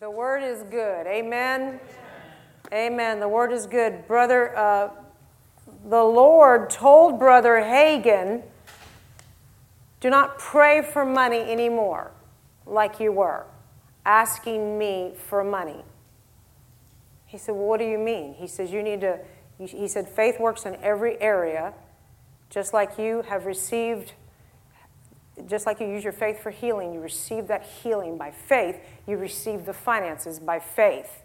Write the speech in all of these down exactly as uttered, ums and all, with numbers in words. The word is good. Amen? Amen. Amen. The word is good. Brother, uh, the Lord told Brother Hagin, do not pray for money anymore like you were, asking me for money. He said, well, what do you mean? He says, you need to, he said, faith works in every area, just like you have received, just like you use your faith for healing, you receive that healing by faith, you receive the finances by faith.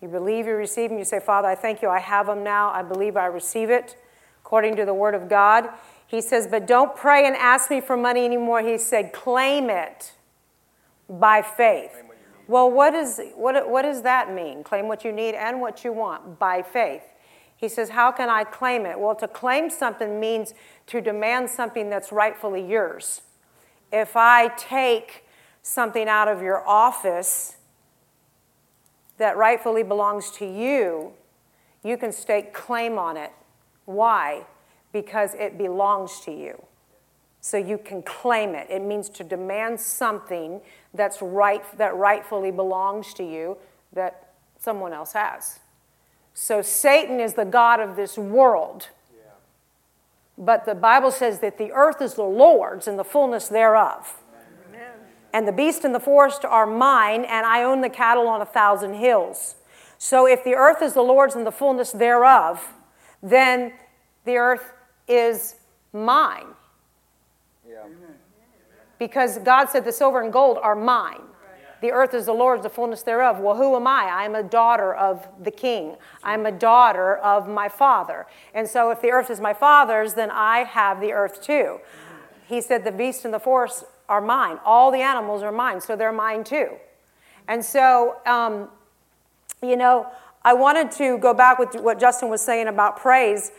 You believe you receive them, you say, Father, I thank you, I have them now, I believe I receive it, according to the word of God. He says, but don't pray and ask me for money anymore. He said, claim it by faith. What well, what, is, what, what does that mean? Claim what you need and what you want by faith. He says, how can I claim it? Well, to claim something means to demand something that's rightfully yours. If I take something out of your office that rightfully belongs to you, you can stake claim on it. Why? Because it belongs to you. So you can claim it. It means to demand something that's right, that rightfully belongs to you that someone else has. So Satan is the god of this world. Yeah. But the Bible says that the earth is the Lord's and the fullness thereof. Amen. And the beast and the forest are mine, and I own the cattle on a thousand hills. So if the earth is the Lord's and the fullness thereof, then the earth is mine. Yeah. Because God said the silver and gold are mine. The earth is the Lord's, the fullness thereof. Well, who am I? I am a daughter of the King. I'm a daughter of my Father. And so if the earth is my Father's, then I have the earth too. He said the beast and the forest are mine. All the animals are mine, so they're mine too. And so, um, you know, I wanted to go back with what Justin was saying about praise.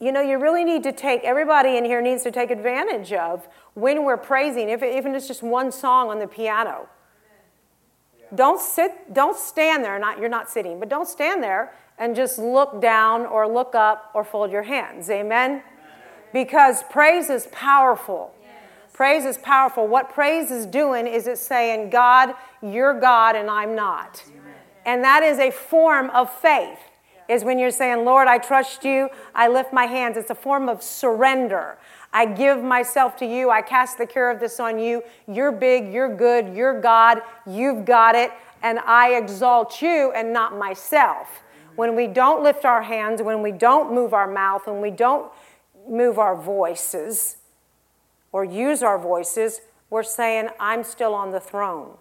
You know, you really need to take, everybody in here needs to take advantage of when we're praising, if it, even if it's just one song on the piano. Yeah. Don't sit, don't stand there, not, you're not sitting, but don't stand there and just look down or look up or fold your hands, amen? Amen. Because praise is powerful. Yes. Praise is powerful. What praise is doing is it's saying, God, you're God and I'm not. Amen. And that is a form of faith. Is when you're saying, Lord, I trust you, I lift my hands. It's a form of surrender. I give myself to you. I cast the care of this on you. You're big, you're good, you're God, you've got it, and I exalt you and not myself. When we don't lift our hands, when we don't move our mouth, when we don't move our voices or use our voices, we're saying, I'm still on the throne.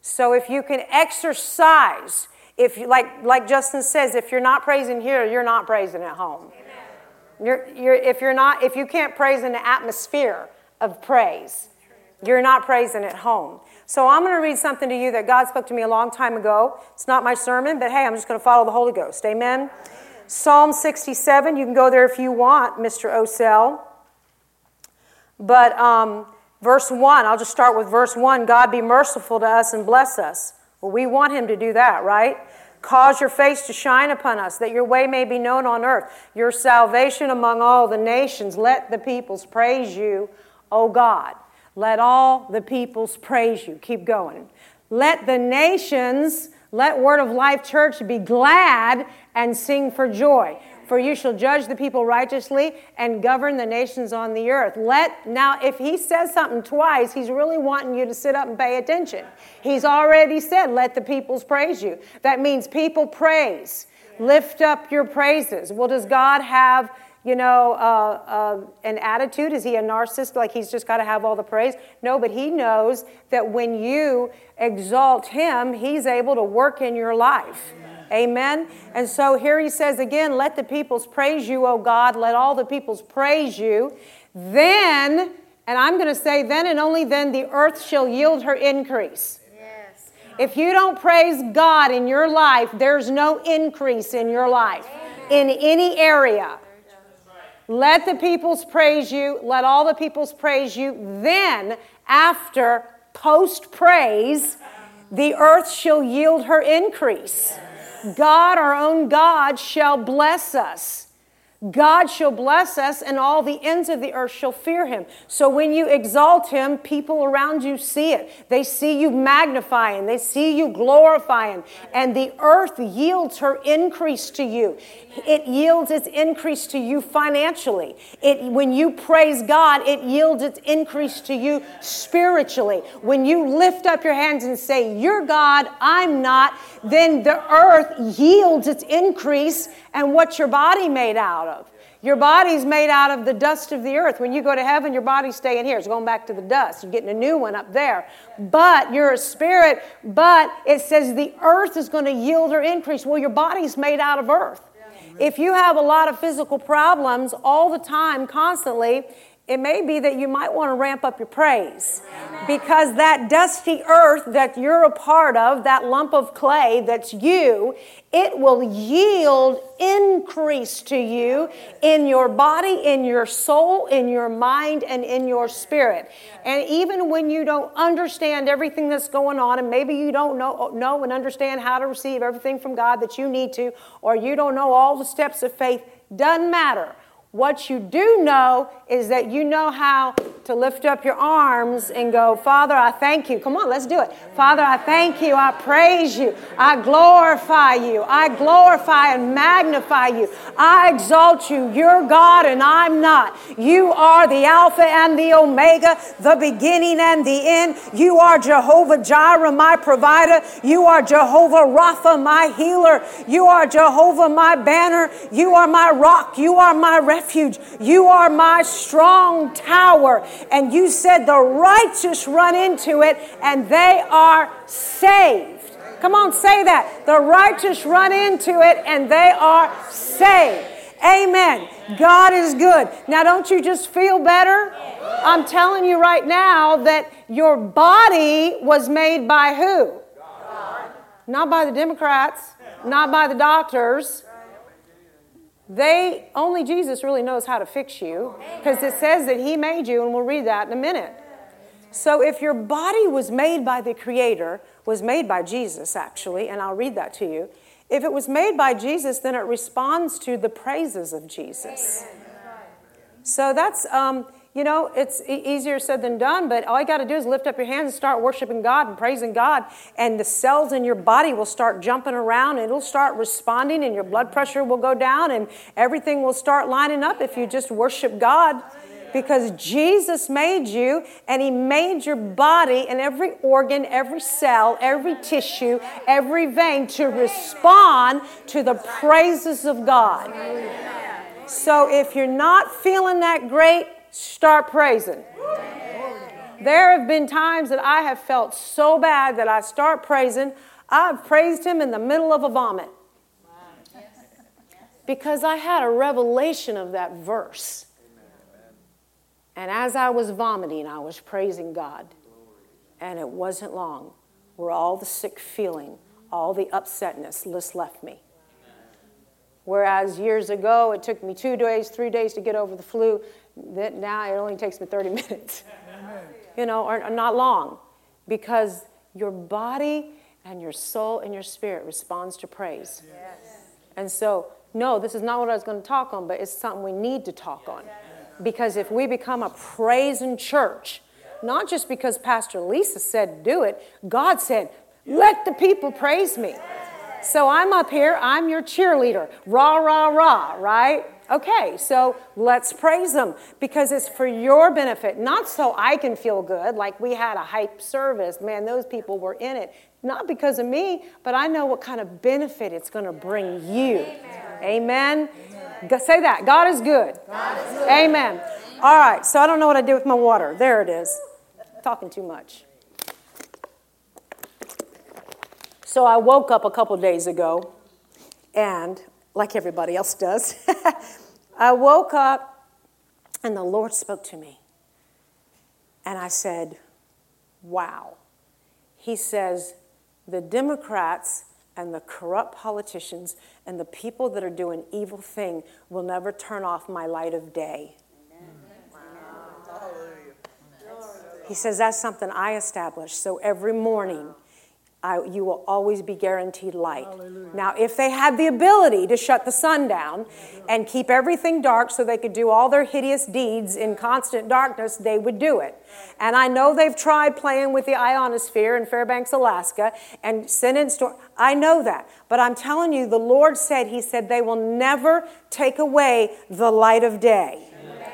So if you can exercise, If you, like like Justin says, if you're not praising here, you're not praising at home. You're, you're, if you're not, if you can't praise in the atmosphere of praise, you're not praising at home. So I'm going to read something to you that God spoke to me a long time ago. It's not my sermon, but hey, I'm just going to follow the Holy Ghost. Amen. Amen. Psalm sixty-seven. You can go there if you want, Mister Osell. But um, verse one. I'll just start with verse one. God be merciful to us and bless us. Well, we want him to do that, right? Cause your face to shine upon us, that your way may be known on earth, your salvation among all the nations. Let the peoples praise you, O God. Let all the peoples praise you. Keep going. Let the nations, let Word of Life Church be glad and sing for joy. For you shall judge the people righteously and govern the nations on the earth. Let now, if he says something twice, he's really wanting you to sit up and pay attention. He's already said, let the peoples praise you. That means people praise. Lift up your praises. Well, does God have, you know, uh, uh, an attitude? Is he a narcissist? Like he's just got to have all the praise? No, but he knows that when you exalt him, he's able to work in your life. Amen. And so here he says again, let the peoples praise you, O God. Let all the peoples praise you. Then, and I'm going to say then and only then, the earth shall yield her increase. Yes. If you don't praise God in your life, there's no increase in your life. Amen. In any area. Let the peoples praise you. Let all the peoples praise you. Then, after post-praise, the earth shall yield her increase. Yes. God, our own God, shall bless us. God shall bless us, and all the ends of the earth shall fear him. So when you exalt him, people around you see it. They see you magnifying. They see you glorifying. And the earth yields her increase to you. It yields its increase to you financially. It, when you praise God, it yields its increase to you spiritually. When you lift up your hands and say, "You're God, I'm not," then the earth yields its increase and what's your body made out of. Your body's made out of the dust of the earth. When you go to heaven, your body's staying here. It's going back to the dust. You're getting a new one up there. But you're a spirit, but it says the earth is going to yield or increase. Well, your body's made out of earth. If you have a lot of physical problems all the time, constantly, it may be that you might want to ramp up your praise, because that dusty earth that you're a part of, that lump of clay that's you, it will yield increase to you in your body, in your soul, in your mind, and in your spirit. And even when you don't understand everything that's going on, and maybe you don't know, know and understand how to receive everything from God that you need to, or you don't know all the steps of faith, doesn't matter. What you do know is that you know how to lift up your arms and go, "Father, I thank you." Come on, let's do it. "Father, I thank you. I praise you. I glorify you. I glorify and magnify you. I exalt you. You're God and I'm not. You are the Alpha and the Omega, the beginning and the end. You are Jehovah Jireh, my provider. You are Jehovah Rapha, my healer. You are Jehovah, my banner. You are my rock. You are my refuge. Refuge. You are my strong tower." And you said the righteous run into it and they are saved. Come on, say that. The righteous run into it and they are saved. Amen. God is good. Now, don't you just feel better? I'm telling you right now that your body was made by who? God. Not by the Democrats, not by the doctors. They, only Jesus really knows how to fix you, because it says that he made you, and we'll read that in a minute. So if your body was made by the Creator, was made by Jesus actually, and I'll read that to you. If it was made by Jesus, then it responds to the praises of Jesus. So that's, um, you know, it's easier said than done, but all you got to do is lift up your hands and start worshiping God and praising God, and the cells in your body will start jumping around, and it'll start responding, and your blood pressure will go down, and everything will start lining up if you just worship God, because Jesus made you, and he made your body and every organ, every cell, every tissue, every vein to respond to the praises of God. So if you're not feeling that great, start praising. There have been times that I have felt so bad that I start praising. I've praised him in the middle of a vomit, because I had a revelation of that verse. And as I was vomiting, I was praising God. And it wasn't long where all the sick feeling, all the upsetness just left me. Whereas years ago, it took me two days, three days to get over the flu. That now it only takes me thirty minutes, you know, or, or not long, because your body and your soul and your spirit responds to praise. Yes. And so, no, this is not what I was going to talk on, but it's something we need to talk on, because if we become a praising church, not just because Pastor Lisa said do it, God said, "Let the people praise me." So I'm up here, I'm your cheerleader, rah, rah, rah, right? Okay, so let's praise him, because it's for your benefit, not so I can feel good. Like we had a hype service. Man, those people were in it. Not because of me, but I know what kind of benefit it's going to bring you. Amen. Amen. Say that. God is good. God is good. Amen. All right, so I don't know what I did with my water. There it is. I'm talking too much. So I woke up a couple days ago, and like everybody else does, I woke up and the Lord spoke to me. And I said, wow. He says, the Democrats and the corrupt politicians and the people that are doing evil thing will never turn off my light of day. Wow. He says, that's something I established. So every morning I, you will always be guaranteed light. Hallelujah. Now, if they had the ability to shut the sun down and keep everything dark so they could do all their hideous deeds in constant darkness, they would do it. And I know they've tried playing with the ionosphere in Fairbanks, Alaska, and send in storm. I know that. But I'm telling you, the Lord said, he said, they will never take away the light of day. Amen.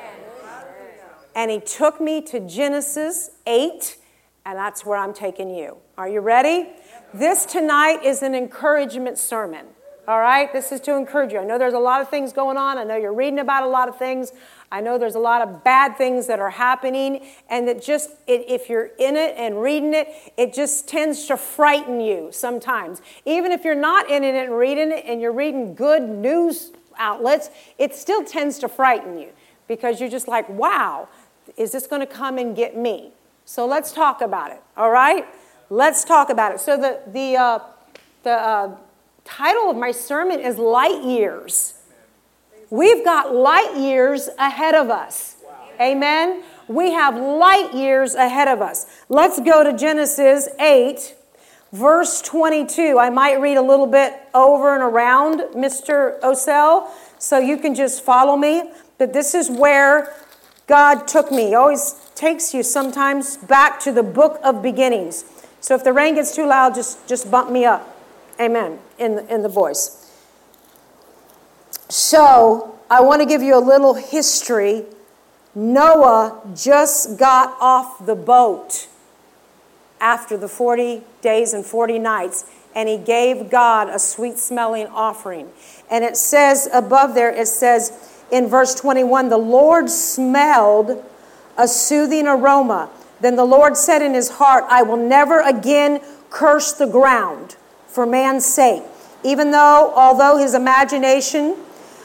And he took me to Genesis eight, and that's where I'm taking you. Are you ready? This tonight is an encouragement sermon, all right? This is to encourage you. I know there's a lot of things going on. I know you're reading about a lot of things. I know there's a lot of bad things that are happening, and that just, it, if you're in it and reading it, it just tends to frighten you sometimes. Even if you're not in it and reading it, and you're reading good news outlets, it still tends to frighten you because you're just like, wow, is this going to come and get me? So let's talk about it, all right? Let's talk about it. So the the uh, the uh, title of my sermon is Light Years. We've got light years ahead of us. Wow. Amen? We have light years ahead of us. Let's go to Genesis eight, verse twenty-two. I might read a little bit over and around, Mister Osell, so you can just follow me. But this is where God took me. He always takes you sometimes back to the book of beginnings. So if the rain gets too loud, just, just bump me up. Amen. In the, in the voice. So I want to give you a little history. Noah just got off the boat after the forty days and forty nights, and he gave God a sweet-smelling offering. And it says above there, it says in verse twenty-one, the Lord smelled a soothing aroma. Then the Lord said in his heart, I will never again curse the ground for man's sake, even though, although his imagination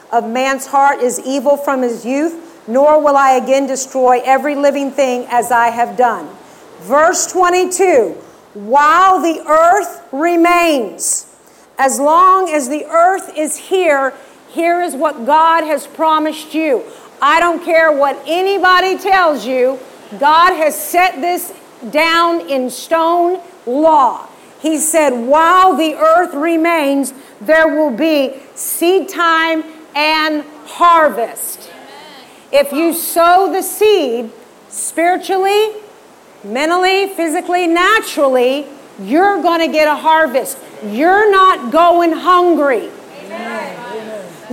of man's heart is evil from his youth, nor will I again destroy every living thing as I have done. Verse twenty-two, while the earth remains, as long as the earth is here, here is what God has promised you. I don't care what anybody tells you, God has set this down in stone law. He said, while the earth remains, there will be seed time and harvest. Amen. If you sow the seed spiritually, mentally, physically, naturally, you're going to get a harvest. You're not going hungry. Amen.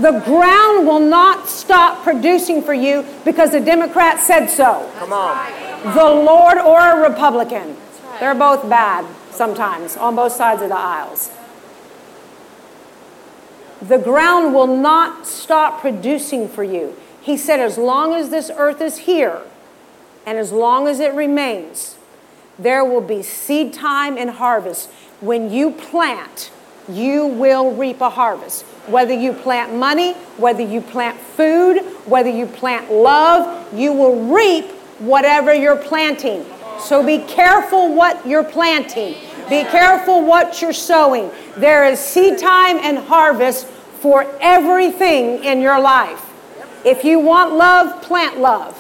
The ground will not stop producing for you because a Democrat said so. Come on. The Lord or a Republican. They're both bad sometimes on both sides of the aisles. The ground will not stop producing for you. He said, as long as this earth is here and as long as it remains, there will be seed time and harvest. When you plant, you will reap a harvest. Whether you plant money, whether you plant food, whether you plant love, you will reap whatever you're planting. So be careful what you're planting. Be careful what you're sowing. There is seed time and harvest for everything in your life. If you want love, plant love.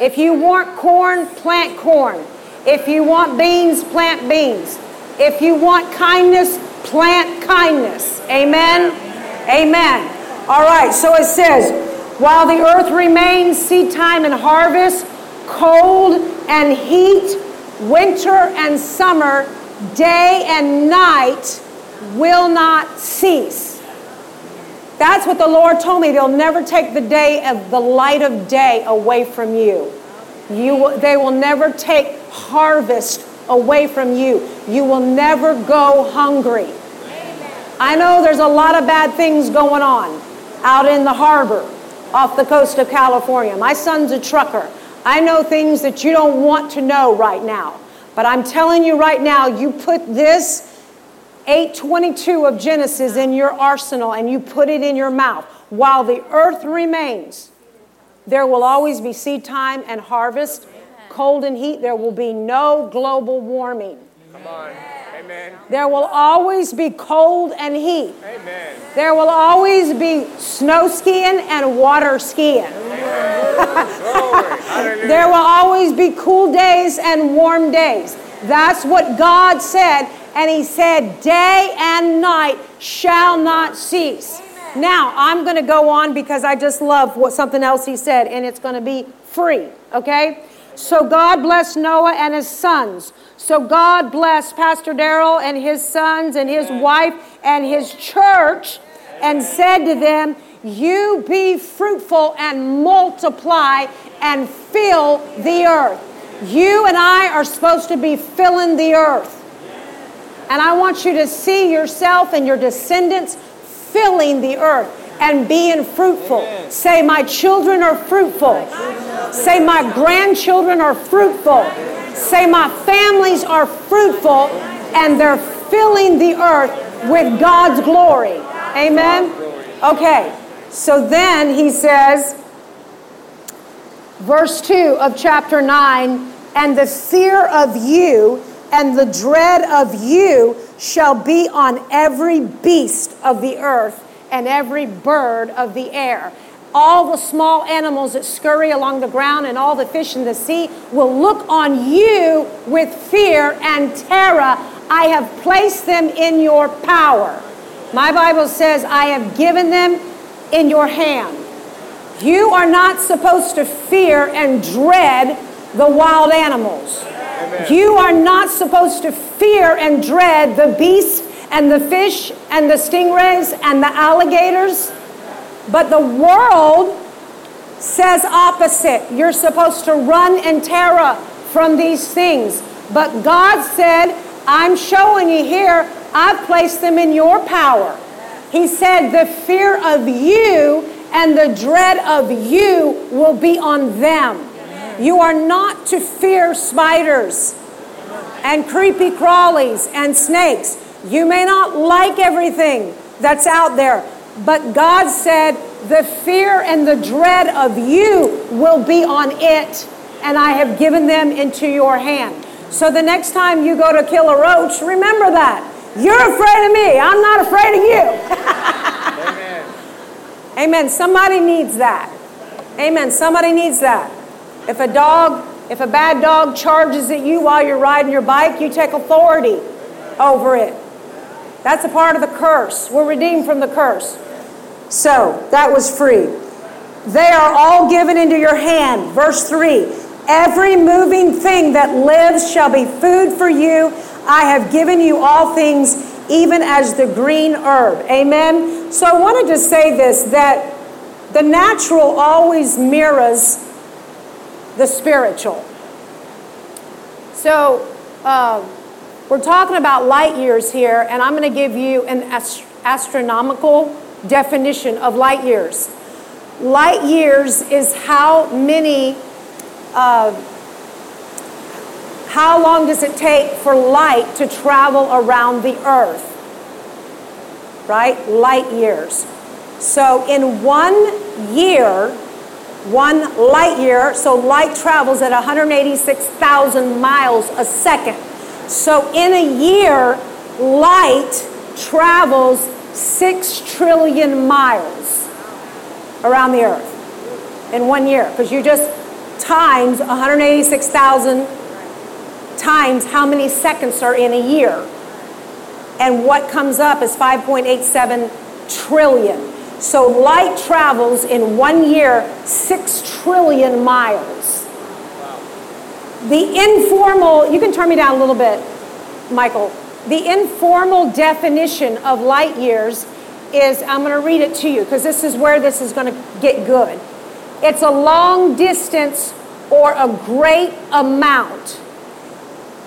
If you want corn, plant corn. If you want beans, plant beans. If you want kindness, plant kindness. Amen? Amen. All right, so it says, while the earth remains, seed time and harvest, cold and heat, winter and summer, day and night will not cease. That's what the Lord told me. They'll never take the day of the light of day away from you. You will, they will never take harvest away from you. You will never go hungry. I know there's a lot of bad things going on out in the harbor off the coast of California. My son's a trucker. I know things that you don't want to know right now. But I'm telling you right now, you put this eight twenty-two of Genesis in your arsenal and you put it in your mouth. While the earth remains, there will always be seed time and harvest. Cold and heat, there will be no global warming. Come on. Amen. There will always be cold and heat. Amen. There will always be snow skiing and water skiing. There will always be cool days and warm days. That's what God said, And he said, day and night shall not cease. Amen. Now, I'm going to go on because I just love what something else he said, and it's going to be free, okay? So God bless Noah and his sons. So God bless Pastor Darrell and his sons and his wife and his church and said to them, you be fruitful and multiply and fill the earth. You and I are supposed to be filling the earth. And I want you to see yourself and your descendants filling the earth and being fruitful. Amen. Say, my children are fruitful. My Say, my grandchildren are fruitful. Say, my families are fruitful, and they're filling the earth with God's glory. Amen? Okay, so then he says, verse two of chapter nine, and the fear of you and the dread of you shall be on every beast of the earth and every bird of the air. All the small animals that scurry along the ground and all the fish in the sea will look on you with fear and terror. I have placed them in your power. My Bible says, I have given them in your hand. You are not supposed to fear and dread the wild animals. Amen. You are not supposed to fear and dread the beasts and the fish and the stingrays and the alligators. But the world says opposite. You're supposed to run in terror from these things. But God said, I'm showing you here, I've placed them in your power. He said, the fear of you and the dread of you will be on them. You are not to fear spiders and creepy crawlies and snakes. You may not like everything that's out there, but God said, the fear and the dread of you will be on it, and I have given them into your hand. So the next time you go to kill a roach, remember that. You're afraid of me. I'm not afraid of you. Amen. Amen. Somebody needs that. Amen. Somebody needs that. If a dog, if a bad dog charges at you while you're riding your bike, you take authority over it. That's a part of the curse. We're redeemed from the curse. So, that was free. They are all given into your hand. Verse three, every moving thing that lives shall be food for you. I have given you all things, even as the green herb. Amen? So I wanted to say this, that the natural always mirrors the spiritual. So, uh, we're talking about light years here, and I'm going to give you an ast- astronomical definition of light years. Light years is how many, uh, how long does it take for light to travel around the earth? Right? Light years. So in one year, one light year, so light travels at one hundred eighty-six thousand miles a second. So in a year, light travels six trillion miles around the earth in one year. Because you just times one hundred eighty-six thousand times how many seconds are in a year. And what comes up is five point eight seven trillion. So light travels in one year six trillion miles. The informal, you can turn me down a little bit, Michael. The informal definition of light years is, I'm going to read it to you because this is where this is going to get good. It's a long distance or a great amount.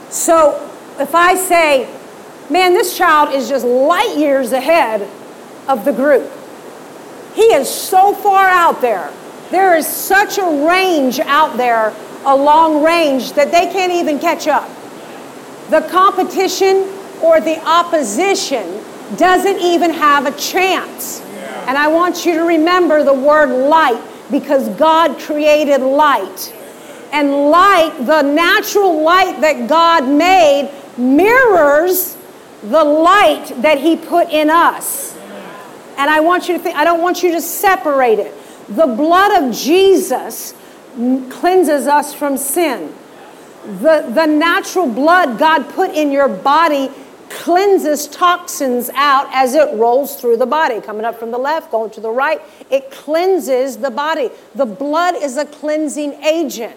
So if I say, man, this child is just light years ahead of the group. He is so far out there. There is such a range out there, a long range, that they can't even catch up. The competition or the opposition doesn't even have a chance. Yeah. And I want you to remember the word light, because God created light. And light, the natural light that God made, mirrors the light that he put in us. And I want you to think, I don't want you to separate it. The blood of Jesus cleanses us from sin. The, the natural blood God put in your body cleanses toxins out as it rolls through the body. Coming up from the left, going to the right, it cleanses the body. The blood is a cleansing agent.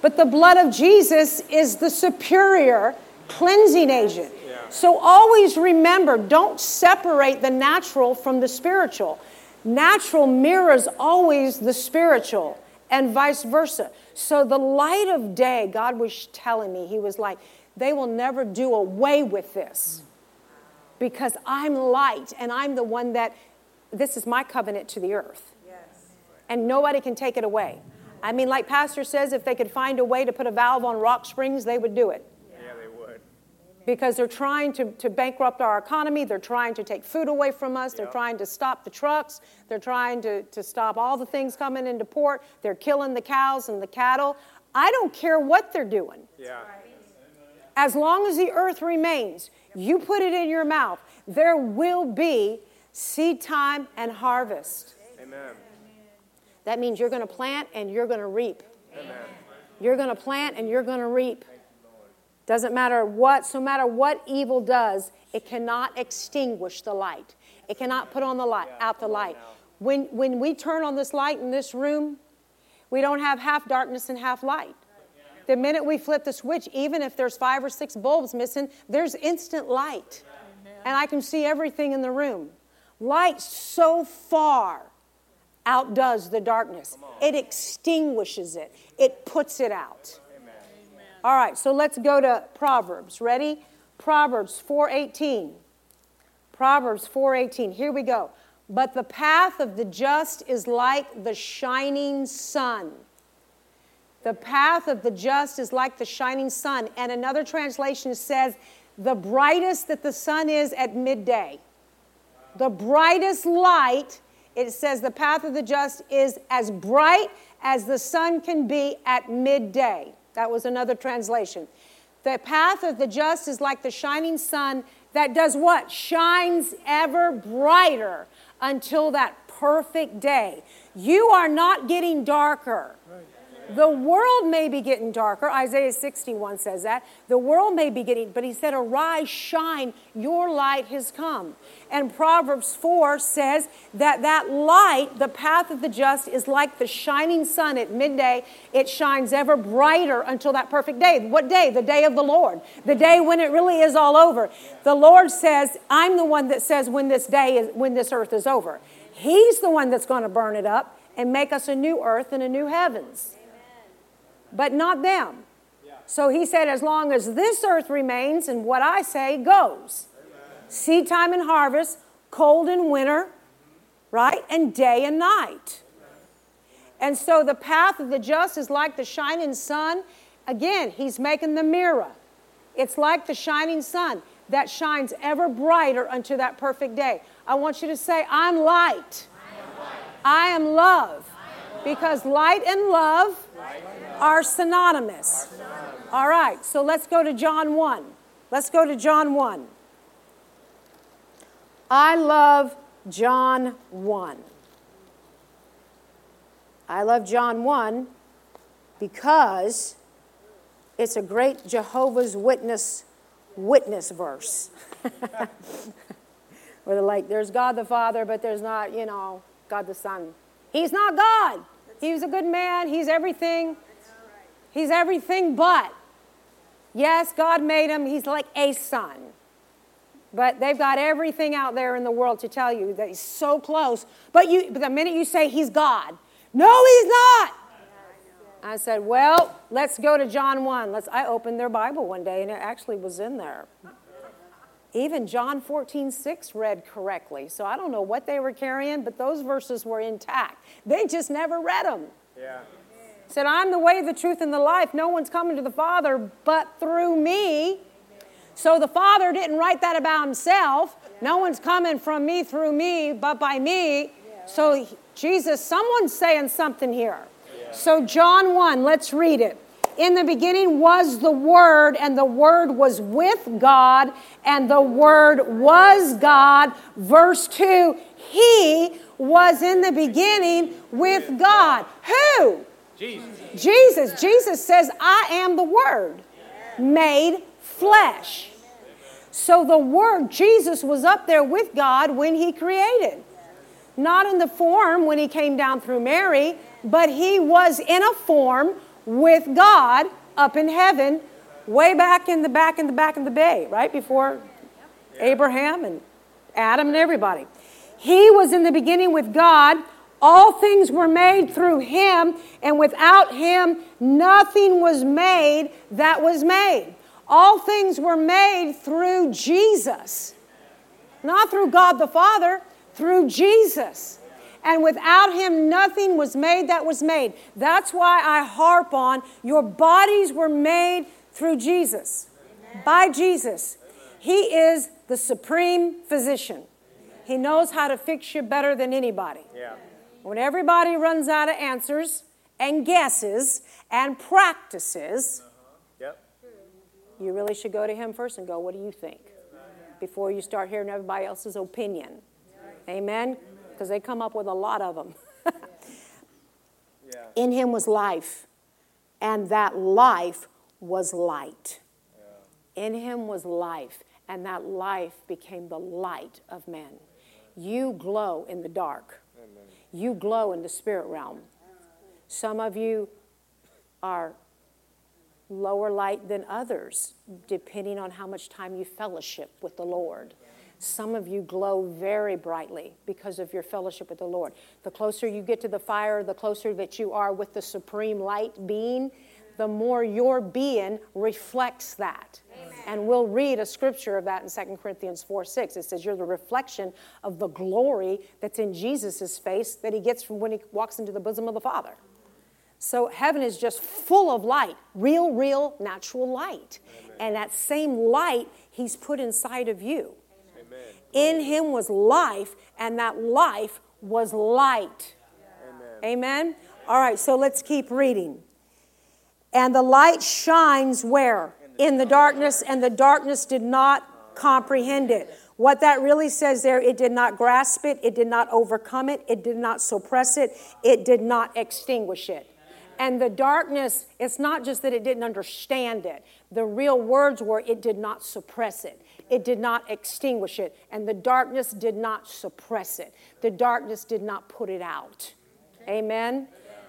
But the blood of Jesus is the superior cleansing agent. Yeah. So always remember, don't separate the natural from the spiritual. Natural mirrors always the spiritual and vice versa. So the light of day, God was telling me, he was like, they will never do away with this because I'm light and I'm the one that, this is my covenant to the earth. Yes. And nobody can take it away. I mean, like Pastor says, if they could find a way to put a valve on Rock Springs, they would do it. Yeah, they would. Because they're trying to, to bankrupt our economy. They're trying to take food away from us. Yep. They're trying to stop the trucks. They're trying to, to stop all the things coming into port. They're killing the cows and the cattle. I don't care what they're doing. Yeah. As long as the earth remains, you put it in your mouth, there will be seed time and harvest. Amen. That means you're going to plant and you're going to reap. Amen. You're going to plant and you're going to reap. Doesn't matter what, so matter what evil does, it cannot extinguish the light. It cannot put on the light, out the light. When when we turn on this light in this room, we don't have half darkness and half light. The minute we flip the switch, even if there's five or six bulbs missing, there's instant light. And I can see everything in the room. Light so far outdoes the darkness. It extinguishes it. It puts it out. Amen. All right, so let's go to Proverbs. Ready? Proverbs four eighteen. Proverbs four eighteen. Here we go. But the path of the just is like the shining sun. The path of the just is like the shining sun. And another translation says, the brightest that the sun is at midday. The brightest light. It says the path of the just is as bright as the sun can be at midday. That was another translation. The path of the just is like the shining sun that does what? Shines ever brighter until that perfect day. You are not getting darker. The world may be getting darker. Isaiah sixty-one says that. The world may be getting, but he said, arise, shine, your light has come. And Proverbs four says that that light, the path of the just, is like the shining sun at midday. It shines ever brighter until that perfect day. What day? The day of the Lord. The day when it really is all over. The Lord says, I'm the one that says when this day is, when this earth is over. He's the one that's going to burn it up and make us a new earth and a new heavens. But not them. Yeah. So he said, as long as this earth remains and what I say goes. Amen. Seed time and harvest, cold and winter, right? And day and night. Amen. And so the path of the just is like the shining sun. Again, he's making the mirror. It's like the shining sun that shines ever brighter unto that perfect day. I want you to say, I'm light. I am, light. I am love. I am love. Because light and love. Light. Are synonymous. synonymous. All right, so let's go to John one. Let's go to John one. I love John one. I love John one because it's a great Jehovah's Witness witness verse. Where they're like, there's God the Father, but there's not, you know, God the Son. He's not God. He was a good man. He's everything. He's everything but. Yes, God made him. He's like a son. But they've got everything out there in the world to tell you that he's so close. But you, but the minute you say he's God, no, he's not. I said, well, let's go to John one. Let's. I opened their Bible one day, and it actually was in there. Even John fourteen six read correctly. So I don't know what they were carrying, but those verses were intact. They just never read them. Yeah. Said, I'm the way, the truth, and the life. No one's coming to the Father but through me. So the Father didn't write that about himself. No one's coming from me, through me, but by me. So Jesus, someone's saying something here. Yeah. So John one, let's read it. In the beginning was the Word, and the Word was with God, and the Word was God. Verse two, he was in the beginning with God. Who? Jesus. Jesus. Jesus says, I am the Word made flesh. So the Word, Jesus, was up there with God when he created. Not in the form when he came down through Mary, but he was in a form with God up in heaven, way back in the back in the back in the bay, right before Abraham and Adam and everybody. He was in the beginning with God. All things were made through him, and without him, nothing was made that was made. All things were made through Jesus, not through God the Father. Through Jesus. And without him, nothing was made that was made. That's why I harp on your bodies were made through Jesus. Amen. By Jesus. Amen. He is the supreme physician. Amen. He knows how to fix you better than anybody. Yeah. When everybody runs out of answers and guesses and practices, uh-huh. Yep. You really should go to him first and go, what do you think? Before you start hearing everybody else's opinion. Amen? Because they come up with a lot of them. Yeah. In him was life, and that life was light. Yeah. In him was life, and that life became the light of men. You glow in the dark. Amen. You glow in the spirit realm. Some of you are lower light than others, depending on how much time you fellowship with the Lord. Some of you glow very brightly because of your fellowship with the Lord. The closer you get to the fire, the closer that you are with the supreme light being, the more your being reflects that. Amen. And we'll read a scripture of that in Second Corinthians four six. It says you're the reflection of the glory that's in Jesus' face that he gets from when he walks into the bosom of the Father. So heaven is just full of light, real, real, natural light. Amen. And that same light he's put inside of you. In him was life, and that life was light. Amen. Amen? All right, so let's keep reading. And the light shines where? In the darkness, and the darkness did not comprehend it. What that really says there, it did not grasp it, it did not overcome it, it did not suppress it, it did not extinguish it. And the darkness, it's not just that it didn't understand it. The real words were it did not suppress it. It did not extinguish it. And the darkness did not suppress it. The darkness did not put it out. Amen?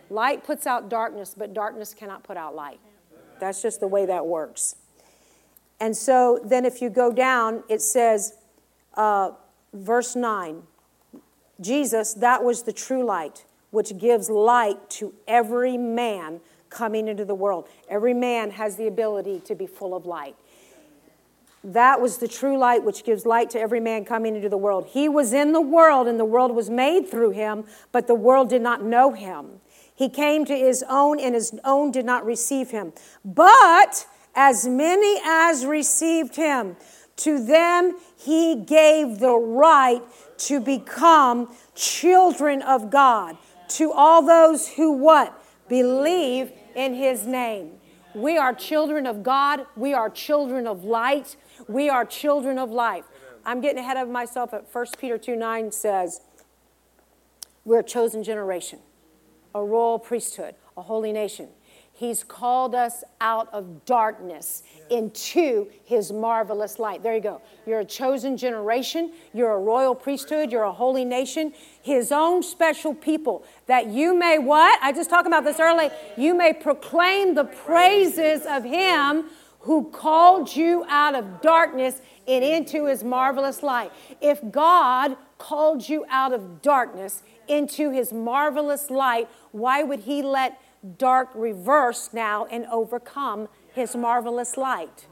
Light puts out darkness, but darkness cannot put out light. That's just the way that works. And so then if you go down, it says, uh, verse nine, Jesus, that was the true light, which gives light to every man coming into the world. Every man has the ability to be full of light. That was the true light which gives light to every man coming into the world. He was in the world, and the world was made through him, but the world did not know him. He came to his own, and his own did not receive him. But as many as received him, to them he gave the right to become children of God. To all those who what? Believe in his name. We are children of God. We are children of light. We are children of life. I'm getting ahead of myself, but First Peter two nine says, we're a chosen generation, a royal priesthood, a holy nation. He's called us out of darkness into his marvelous light. There you go. You're a chosen generation. You're a royal priesthood. You're a holy nation. His own special people that you may what? I just talked about this earlier. You may proclaim the praises of him who called you out of darkness and into his marvelous light. If God called you out of darkness into his marvelous light, why would he let dark reverse now and overcome his marvelous light?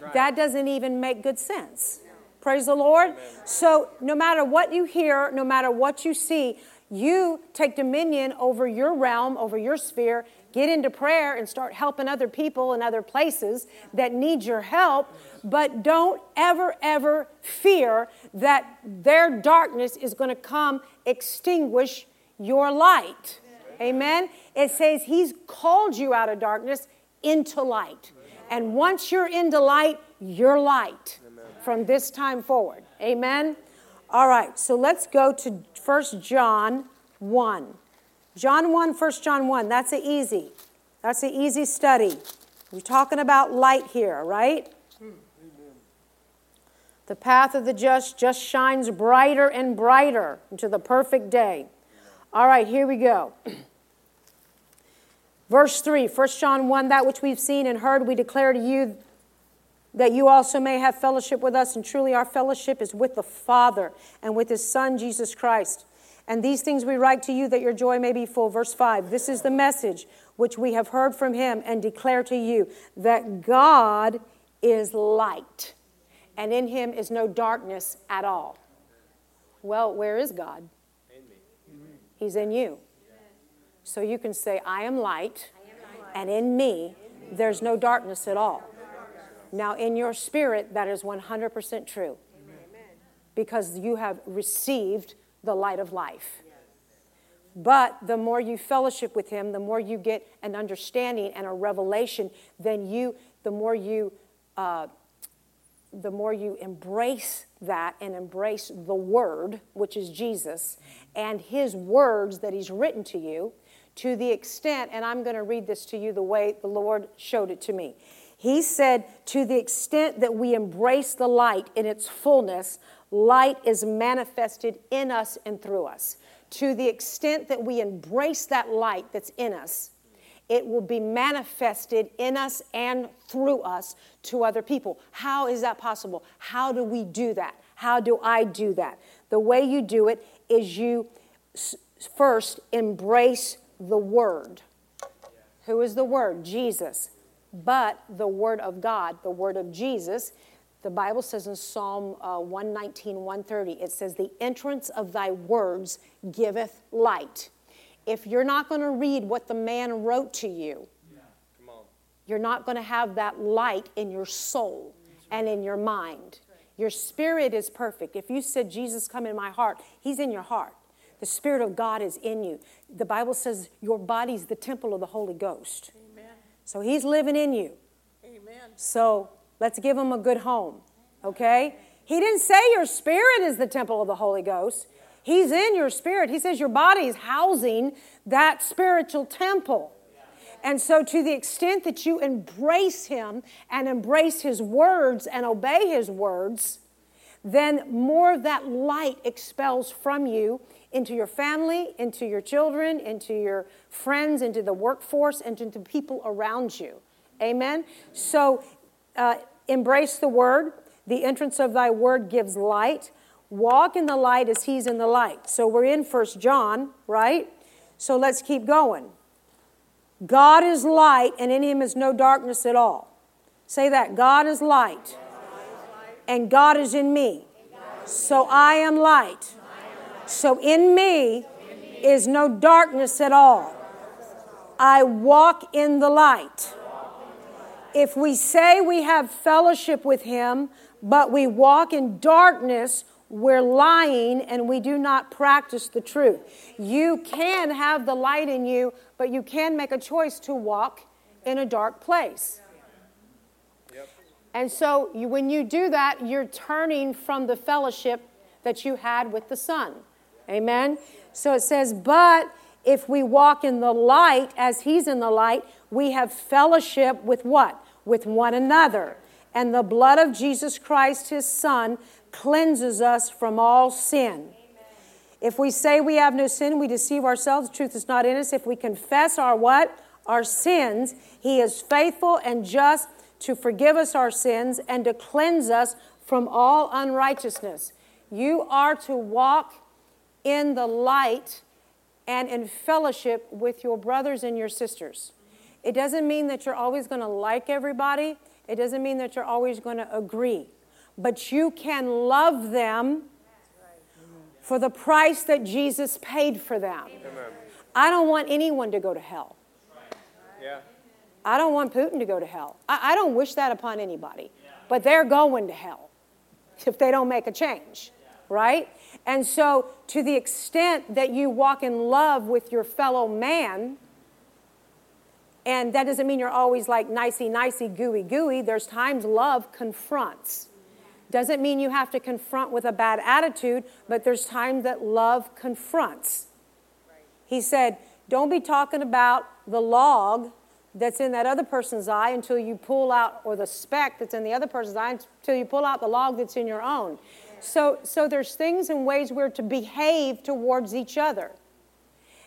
Right. That doesn't even make good sense. Praise the Lord. Amen. So no matter what you hear, no matter what you see, you take dominion over your realm, over your sphere, get into prayer and start helping other people in other places that need your help. But don't ever, ever fear that their darkness is going to come extinguish your light. Amen. It says he's called you out of darkness into light. And once you're into light, you're light from this time forward. Amen. All right. So let's go to First John one. John one, First John one. That's an easy. That's an easy study. We're talking about light here, right? The path of the just just shines brighter and brighter into the perfect day. All right, here we go. Verse three, First John one, that which we've seen and heard we declare to you, that you also may have fellowship with us, and truly our fellowship is with the Father and with his Son, Jesus Christ. And these things we write to you that your joy may be full. Verse five, this is the message which we have heard from him and declare to you, that God is light, and in him is no darkness at all. Well, where is God? In me. He's in you. So you can say, I am light, and in me there's no darkness at all. Now, in your spirit, that is one hundred percent true. Amen. Because you have received the light of life. But the more you fellowship with him, the more you get an understanding and a revelation, then you, the more you, uh, the more you embrace that and embrace the word, which is Jesus, and his words that he's written to you, to the extent, and I'm going to read this to you the way the Lord showed it to me. He said, to the extent that we embrace the light in its fullness, light is manifested in us and through us. To the extent that we embrace that light that's in us, it will be manifested in us and through us to other people. How is that possible? How do we do that? How do I do that? The way you do it is you first embrace the Word. Who is the Word? Jesus. But the Word of God, the Word of Jesus, the Bible says in Psalm uh, one nineteen, one thirty, it says, the entrance of thy words giveth light. If you're not going to read what the man wrote to you, yeah. Come on. You're not going to have that light in your soul and in your mind. Your spirit is perfect. If you said, Jesus, come in my heart, he's in your heart. The Spirit of God is in you. The Bible says your body's the temple of the Holy Ghost. So he's living in you. Amen. So let's give him a good home, okay? He didn't say your spirit is the temple of the Holy Ghost. He's in your spirit. He says your body is housing that spiritual temple. And so to the extent that you embrace him and embrace his words and obey his words, then more of that light expels from you into your family, into your children, into your friends, into the workforce, and into the people around you. Amen? So uh, embrace the word. The entrance of thy word gives light. Walk in the light as he's in the light. So we're in First John, right? So let's keep going. God is light, and in him is no darkness at all. Say that. God is light, and God is in me. So I am light. So in me is no darkness at all. I walk in the light. If we say we have fellowship with him, but we walk in darkness, we're lying and we do not practice the truth. You can have the light in you, but you can make a choice to walk in a dark place. And so you, when you do that, you're turning from the fellowship that you had with the Son. Amen? So it says, but if we walk in the light as he's in the light, we have fellowship with what? With one another. And the blood of Jesus Christ, his Son, cleanses us from all sin. Amen. If we say we have no sin, we deceive ourselves. The truth is not in us. If we confess our what? Our sins. He is faithful and just to forgive us our sins and to cleanse us from all unrighteousness. You are to walk in the light and in fellowship with your brothers and your sisters. It doesn't mean that you're always going to like everybody. It doesn't mean that you're always going to agree. But you can love them for the price that Jesus paid for them. Amen. I don't want anyone to go to hell. Yeah. I don't want Putin to go to hell. I, I don't wish that upon anybody. But they're going to hell if they don't make a change. Right? And so to the extent that you walk in love with your fellow man, and that doesn't mean you're always like nicey, nicey, gooey, gooey. There's times love confronts. Doesn't mean you have to confront with a bad attitude, but there's times that love confronts. He said, don't be talking about the log that's in that other person's eye until you pull out, or the speck that's in the other person's eye until you pull out the log that's in your own. So, so there's things and ways we're to behave towards each other.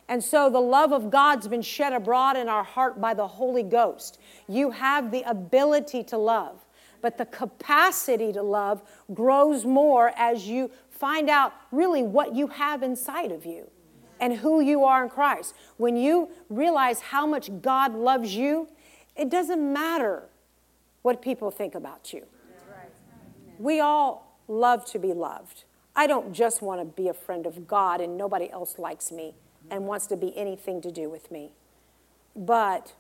And so the love of God's been shed abroad in our heart by the Holy Ghost. You have the ability to love, but the capacity to love grows more as you find out really what you have inside of you and who you are in Christ. When you realize how much God loves you, it doesn't matter what people think about you. We all love to be loved. I don't just want to be a friend of God and nobody else likes me and wants to be anything to do with me. But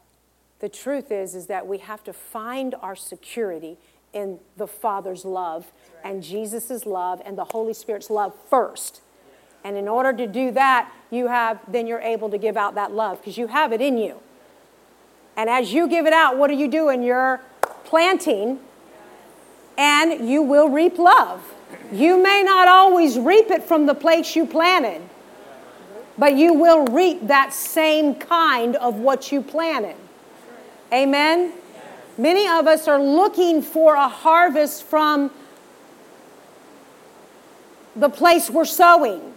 the truth is, is that we have to find our security in the Father's love and Jesus' love and the Holy Spirit's love first. And in order to do that, you have, then you're able to give out that love because you have it in you. And as you give it out, what are you doing? You're planting, and you will reap love. You may not always reap it from the place you planted, but you will reap that same kind of what you planted. Amen? Yes. Many of us are looking for a harvest from the place we're sowing.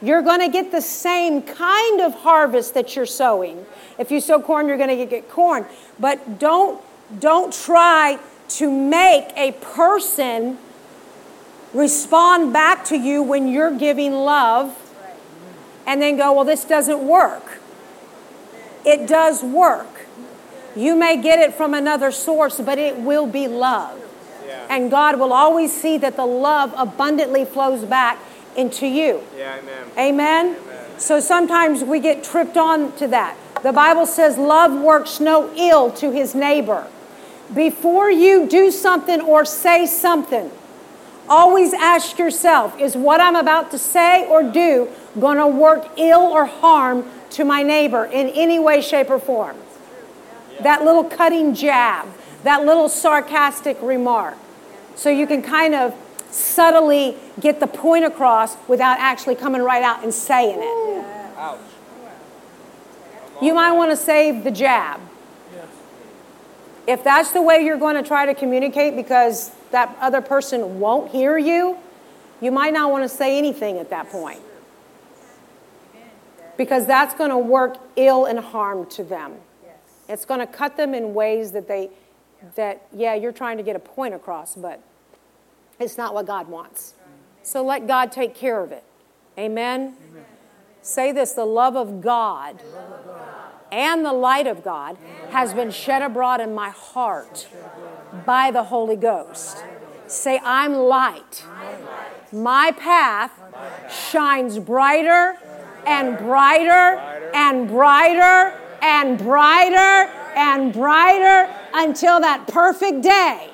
You're going to get the same kind of harvest that you're sowing. If you sow corn, you're going to get corn. But don't, don't try to make a person respond back to you when you're giving love and then go, well, this doesn't work. It does work. You may get it from another source, but it will be love. Yeah. And God will always see that the love abundantly flows back into you. Yeah, amen. Amen? Amen. So sometimes we get tripped on to that. The Bible says love works no ill to his neighbor. Before you do something or say something, always ask yourself, is what I'm about to say or do going to work ill or harm to my neighbor in any way, shape, or form? That little cutting jab, that little sarcastic remark. So you can kind of subtly get the point across without actually coming right out and saying it. Ouch. You might want to save the jab. If that's the way you're going to try to communicate because that other person won't hear you, you might not want to say anything at that point, because that's going to work ill and harm to them. It's going to cut them in ways that they, that, yeah, you're trying to get a point across, but it's not what God wants. So let God take care of it. Amen? Amen. Say this, the love of God and the light of God has been shed abroad in my heart by the Holy Ghost. Say, I'm light. My path shines brighter and brighter and brighter and brighter and brighter until that perfect day.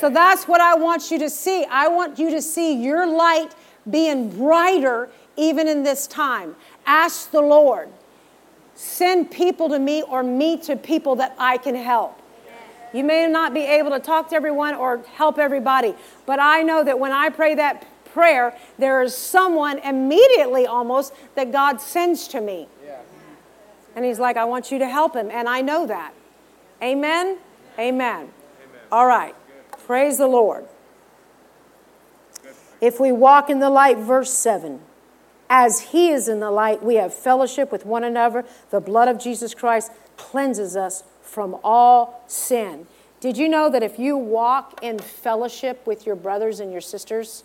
So that's what I want you to see. I want you to see your light being brighter even in this time. Ask the Lord. Send people to me or me to people that I can help. You may not be able to talk to everyone or help everybody, but I know that when I pray that prayer, there is someone immediately almost that God sends to me. And he's like, I want you to help him. And I know that. Amen? Amen. Amen. All right. Good. Praise the Lord. Good. If we walk in the light, verse seven, as he is in the light, we have fellowship with one another. The blood of Jesus Christ cleanses us from all sin. Did you know that if you walk in fellowship with your brothers and your sisters,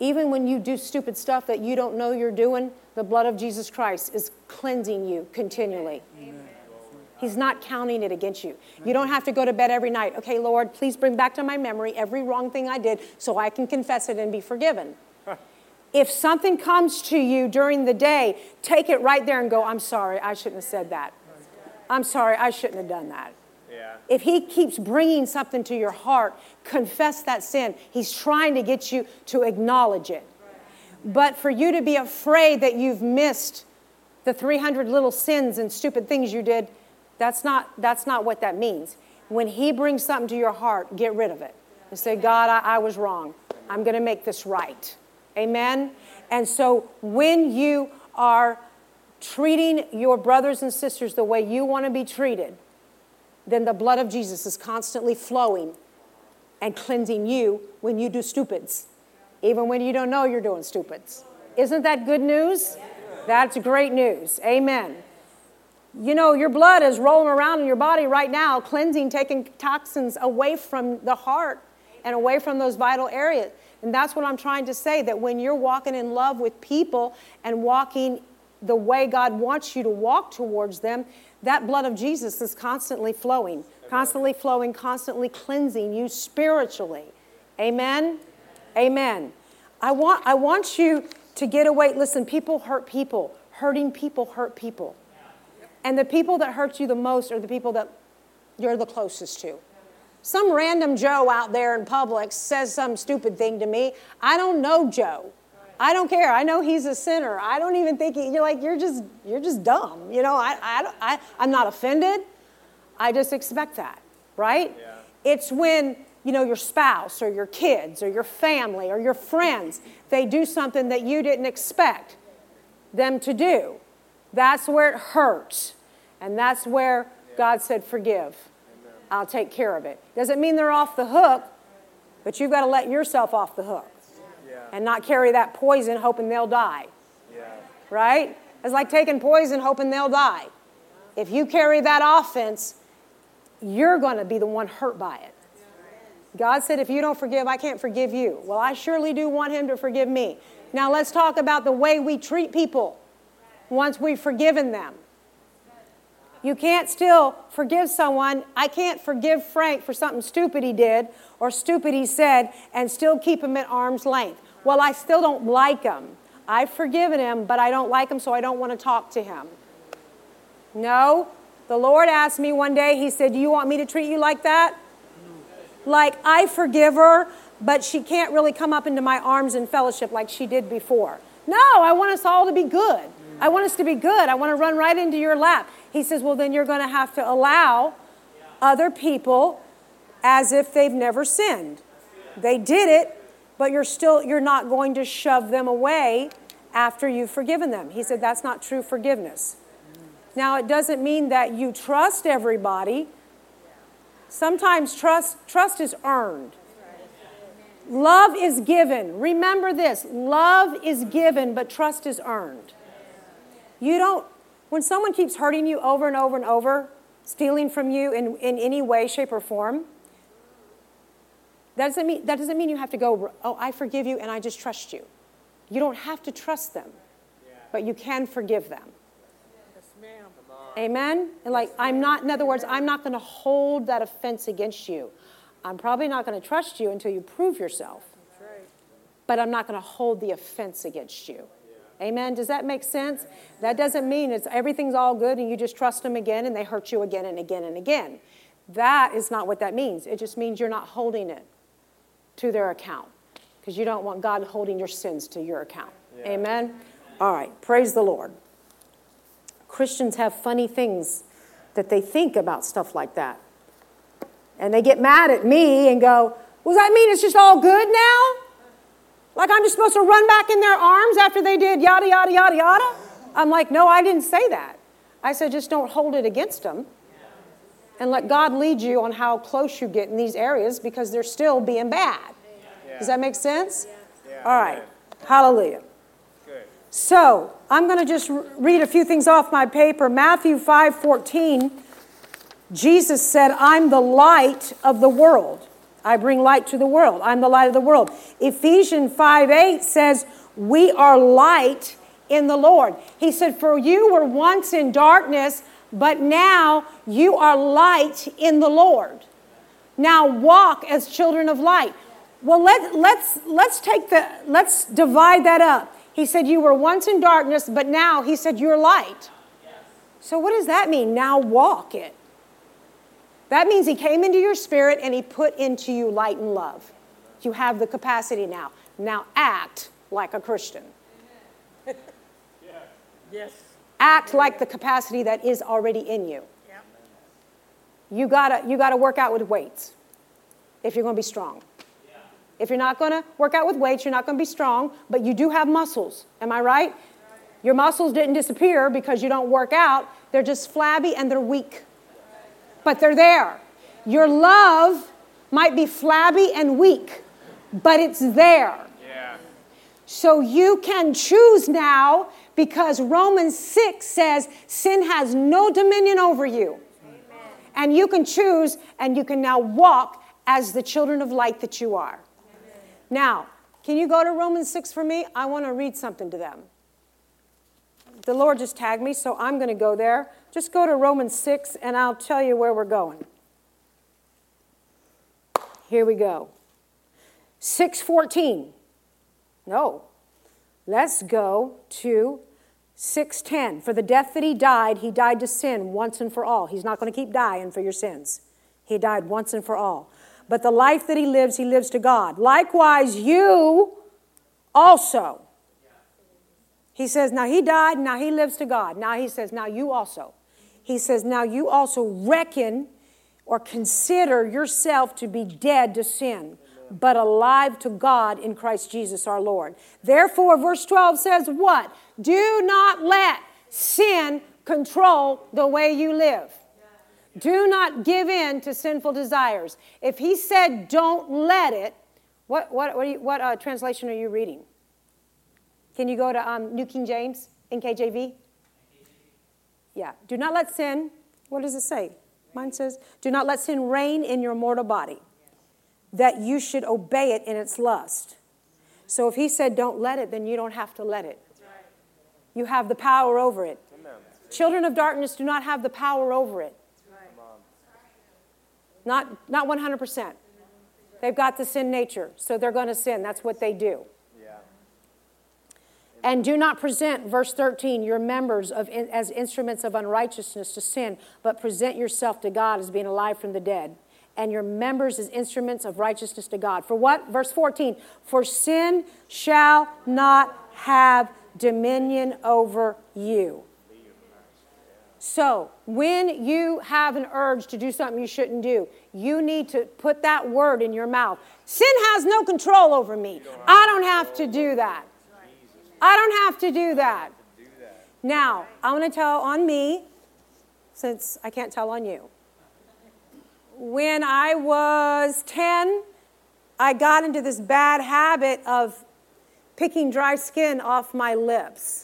even when you do stupid stuff that you don't know you're doing, the blood of Jesus Christ is cleansing you continually. Amen. He's not counting it against you. You don't have to go to bed every night. Okay, Lord, please bring back to my memory every wrong thing I did so I can confess it and be forgiven. If something comes to you during the day, take it right there and go, I'm sorry, I shouldn't have said that. I'm sorry, I shouldn't have done that. Yeah. If he keeps bringing something to your heart, confess that sin. He's trying to get you to acknowledge it. But for you to be afraid that you've missed the three hundred little sins and stupid things you did, that's not, that's not what that means. When he brings something to your heart, get rid of it. And say, God, I, I was wrong. I'm going to make this right. Amen? And so when you are treating your brothers and sisters the way you want to be treated, then the blood of Jesus is constantly flowing and cleansing you when you do stupids, even when you don't know you're doing stupids. Isn't that good news? That's great news. Amen. You know, your blood is rolling around in your body right now, cleansing, taking toxins away from the heart and away from those vital areas. And that's what I'm trying to say, that when you're walking in love with people and walking the way God wants you to walk towards them, that blood of Jesus is constantly flowing, constantly flowing, constantly cleansing you spiritually. Amen? Amen. I want I want you to get away. Listen, people hurt people. Hurting people hurt people. And the people that hurt you the most are the people that you're the closest to. Some random Joe out there in Publix says some stupid thing to me. I don't know Joe. I don't care. I know he's a sinner. I don't even think he, you're like, you're just, you're just dumb. You know, I, I, I, I'm not offended. I just expect that, right? Yeah. It's when, you know, your spouse or your kids or your family or your friends, they do something that you didn't expect them to do. That's where it hurts. And that's where yeah. God said, forgive. Amen. I'll take care of it. Doesn't mean they're off the hook, but you've got to let yourself off the hook. And not carry that poison hoping they'll die. Yeah. Right? It's like taking poison hoping they'll die. If you carry that offense, you're going to be the one hurt by it. God said, if you don't forgive, I can't forgive you. Well, I surely do want him to forgive me. Now let's talk about the way we treat people once we've forgiven them. You can't still forgive someone. I can't forgive Frank for something stupid he did or stupid he said and still keep him at arm's length. Well, I still don't like him. I've forgiven him, but I don't like him, so I don't want to talk to him. No. The Lord asked me one day, he said, do you want me to treat you like that? Like, I forgive her, but she can't really come up into my arms in fellowship like she did before. No, I want us all to be good. I want us to be good. I want to run right into your lap. He says, well, then you're going to have to allow other people as if they've never sinned. They did it. But you're still, you're not going to shove them away after you've forgiven them. He said, that's not true forgiveness. Now, it doesn't mean that you trust everybody. Sometimes trust, trust is earned. Love is given. Remember this, love is given, but trust is earned. You don't, when someone keeps hurting you over and over and over, stealing from you in, in any way, shape, or form, That doesn't, mean, that doesn't mean you have to go, oh, I forgive you and I just trust you. You don't have to trust them, but you can forgive them. Yes, ma'am. Amen? And like, yes, I'm not, in other words, I'm not going to hold that offense against you. I'm probably not going to trust you until you prove yourself. That's right. But I'm not going to hold the offense against you. Yeah. Amen? Does that make sense? That doesn't mean it's everything's all good and you just trust them again and they hurt you again and again and again. That is not what that means. It just means you're not holding it to their account, because you don't want God holding your sins to your account. Yeah. Amen? All right. Praise the Lord. Christians have funny things that they think about stuff like that. And they get mad at me and go, well, does that mean it's just all good now? Like I'm just supposed to run back in their arms after they did yada, yada, yada, yada? I'm like, no, I didn't say that. I said, just don't hold it against them. And let God lead you on how close you get in these areas because they're still being bad. Yeah. Does that make sense? Yeah. All right. Yeah. Hallelujah. Good. So I'm going to just read a few things off my paper. Matthew five fourteen, Jesus said, I'm the light of the world. I bring light to the world. I'm the light of the world. Ephesians five eight says, we are light in the Lord. He said, for you were once in darkness, but now you are light in the Lord. Now walk as children of light. Well, let, let's let's take the let's divide that up. He said you were once in darkness, but now he said you're light. So what does that mean? Now walk it. That means he came into your spirit and he put into you light and love. You have the capacity now. Now act like a Christian. Yes. Act like the capacity that is already in you. Yep. You gotta, you gotta work out with weights if you're gonna be strong. Yeah. If you're not gonna work out with weights, you're not gonna be strong, but you do have muscles. Am I right? Right. Your muscles didn't disappear because you don't work out. They're just flabby and they're weak. But they're there. Your love might be flabby and weak, but it's there. Yeah. So you can choose now, because Romans six says sin has no dominion over you. Amen. And you can choose, and you can now walk as the children of light that you are. Amen. Now, can you go to Romans six for me? I want to read something to them. The Lord just tagged me, so I'm going to go there. Just go to Romans six, and I'll tell you where we're going. Here we go. six fourteen. No. Let's go to six ten. For the death that he died, he died to sin once and for all. He's not going to keep dying for your sins. He died once and for all. But the life that he lives, he lives to God. Likewise, you also. He says, now he died, now he lives to God. Now he says, now you also. He says, now you also reckon or consider yourself to be dead to sin, but alive to God in Christ Jesus our Lord. Therefore, verse twelve says what? Do not let sin control the way you live. Do not give in to sinful desires. If he said, don't let it, what what what, are you, what uh, translation are you reading? Can you go to um, New King James, N K J V? Yeah. Do not let sin, what does it say? Mine says, do not let sin reign in your mortal body, that you should obey it in its lust. So if he said don't let it, then you don't have to let it. You have the power over it. Children of darkness do not have the power over it. Not, not one hundred percent. They've got the sin nature, so they're going to sin. That's what they do. And do not present, verse thirteen, your members of in, as instruments of unrighteousness to sin, but present yourself to God as being alive from the dead, and your members as instruments of righteousness to God. For what? Verse fourteen, for sin shall not have dominion over you. So when you have an urge to do something you shouldn't do, you need to put that word in your mouth. Sin has no control over me. I don't have to do that. I don't have to do that. Now, I want to tell on me, since I can't tell on you. When I was ten, I got into this bad habit of picking dry skin off my lips.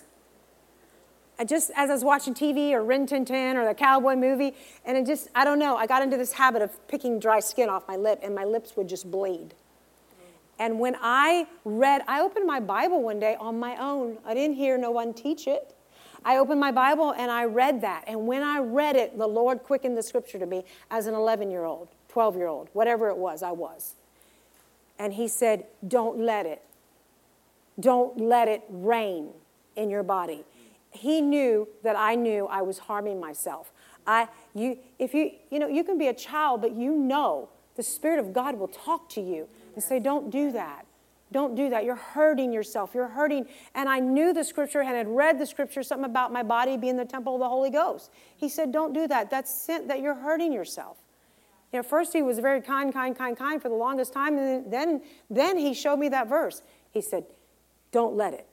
I just, as I was watching T V or Rin Tin Tin or the cowboy movie, and it just, I don't know, I got into this habit of picking dry skin off my lip, and my lips would just bleed. And when I read, I opened my Bible one day on my own. I didn't hear no one teach it. I opened my Bible and I read that. And when I read it, the Lord quickened the scripture to me as an eleven-year-old, twelve-year-old, whatever it was, I was. And he said, don't let it. Don't let it reign in your body. He knew that I knew I was harming myself. I, you, if you, you know, you can be a child, but you know the Spirit of God will talk to you and say, don't do that. Don't do that. You're hurting yourself. You're hurting. And I knew the scripture and had read the scripture, something about my body being the temple of the Holy Ghost. He said, don't do that. That's sin, that you're hurting yourself. You know, first he was very kind, kind, kind, kind for the longest time. And then, then he showed me that verse. He said, don't let it.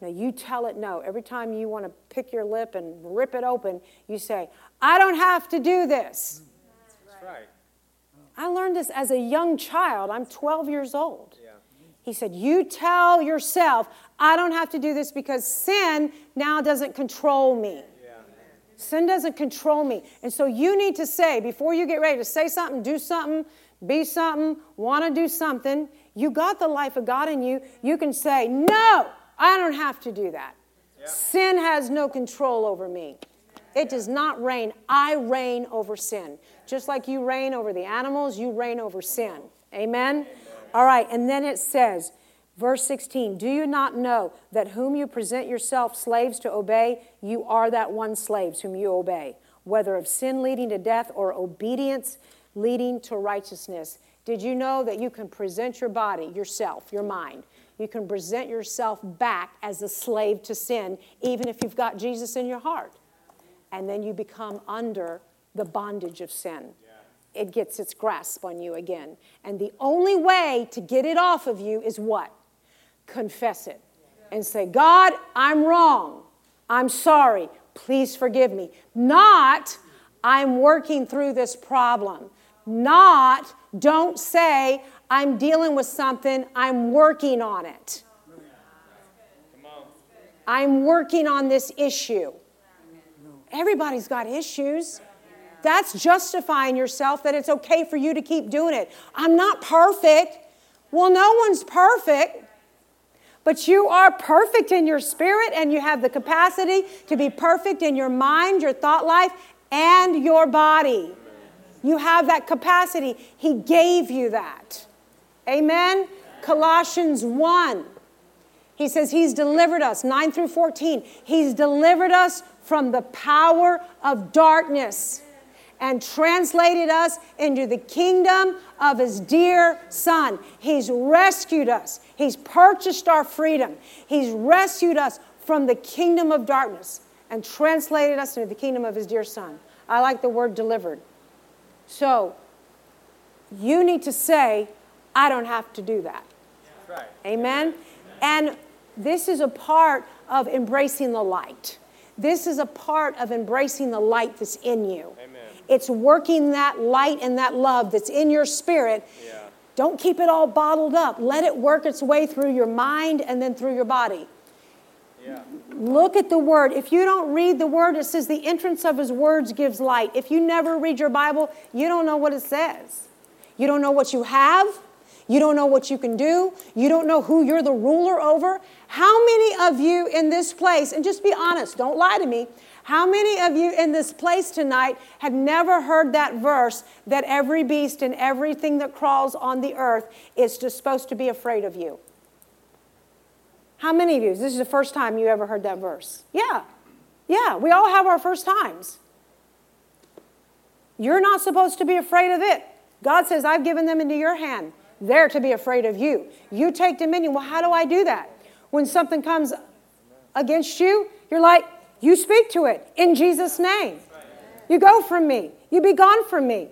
Now you tell it no. Every time you want to pick your lip and rip it open, you say, I don't have to do this. That's right. I learned this as a young child. I'm twelve years old. Yeah. He said, you tell yourself, I don't have to do this because sin now doesn't control me. Yeah. Sin doesn't control me. And so you need to say, before you get ready to say something, do something, be something, want to do something, you got the life of God in you. You can say, no, I don't have to do that. Yeah. Sin has no control over me. It does not reign. I reign over sin. Just like you reign over the animals, you reign over sin. Amen? Amen? All right, and then it says, verse sixteen, do you not know that whom you present yourself slaves to obey, you are that one slaves whom you obey, whether of sin leading to death or obedience leading to righteousness? Did you know that you can present your body, yourself, your mind? You can present yourself back as a slave to sin, even if you've got Jesus in your heart. And then you become under the bondage of sin. Yeah. It gets its grasp on you again. And the only way to get it off of you is what? Confess it. Yeah. And say, God, I'm wrong. I'm sorry, please forgive me. Not, I'm working through this problem. Not, don't say, I'm dealing with something, I'm working on it. I'm working on this issue. Everybody's got issues. That's justifying yourself that it's okay for you to keep doing it. I'm not perfect. Well, no one's perfect. But you are perfect in your spirit, and you have the capacity to be perfect in your mind, your thought life, and your body. You have that capacity. He gave you that. Amen? Colossians one. He says he's delivered us, nine through fourteen. He's delivered us from the power of darkness and translated us into the kingdom of his dear Son. He's rescued us. He's purchased our freedom. He's rescued us from the kingdom of darkness and translated us into the kingdom of his dear Son. I like the word delivered. So you need to say, I don't have to do that. That's right. Amen? And this is a part of embracing the light. This is a part of embracing the light that's in you. Amen. It's working that light and that love that's in your spirit. Yeah. Don't keep it all bottled up. Let it work its way through your mind and then through your body. Yeah. Look at the word. If you don't read the word, it says the entrance of his words gives light. If you never read your Bible, you don't know what it says. You don't know what you have. You don't know what you can do. You don't know who you're the ruler over. How many of you in this place, and just be honest, don't lie to me, how many of you in this place tonight have never heard that verse that every beast and everything that crawls on the earth is just supposed to be afraid of you? How many of you? This is the first time you ever heard that verse. Yeah. Yeah, we all have our first times. You're not supposed to be afraid of it. God says, I've given them into your hand. They're to be afraid of you. You take dominion. Well, how do I do that? When something comes against you, you're like, you speak to it in Jesus' name. You go from me. You be gone from me.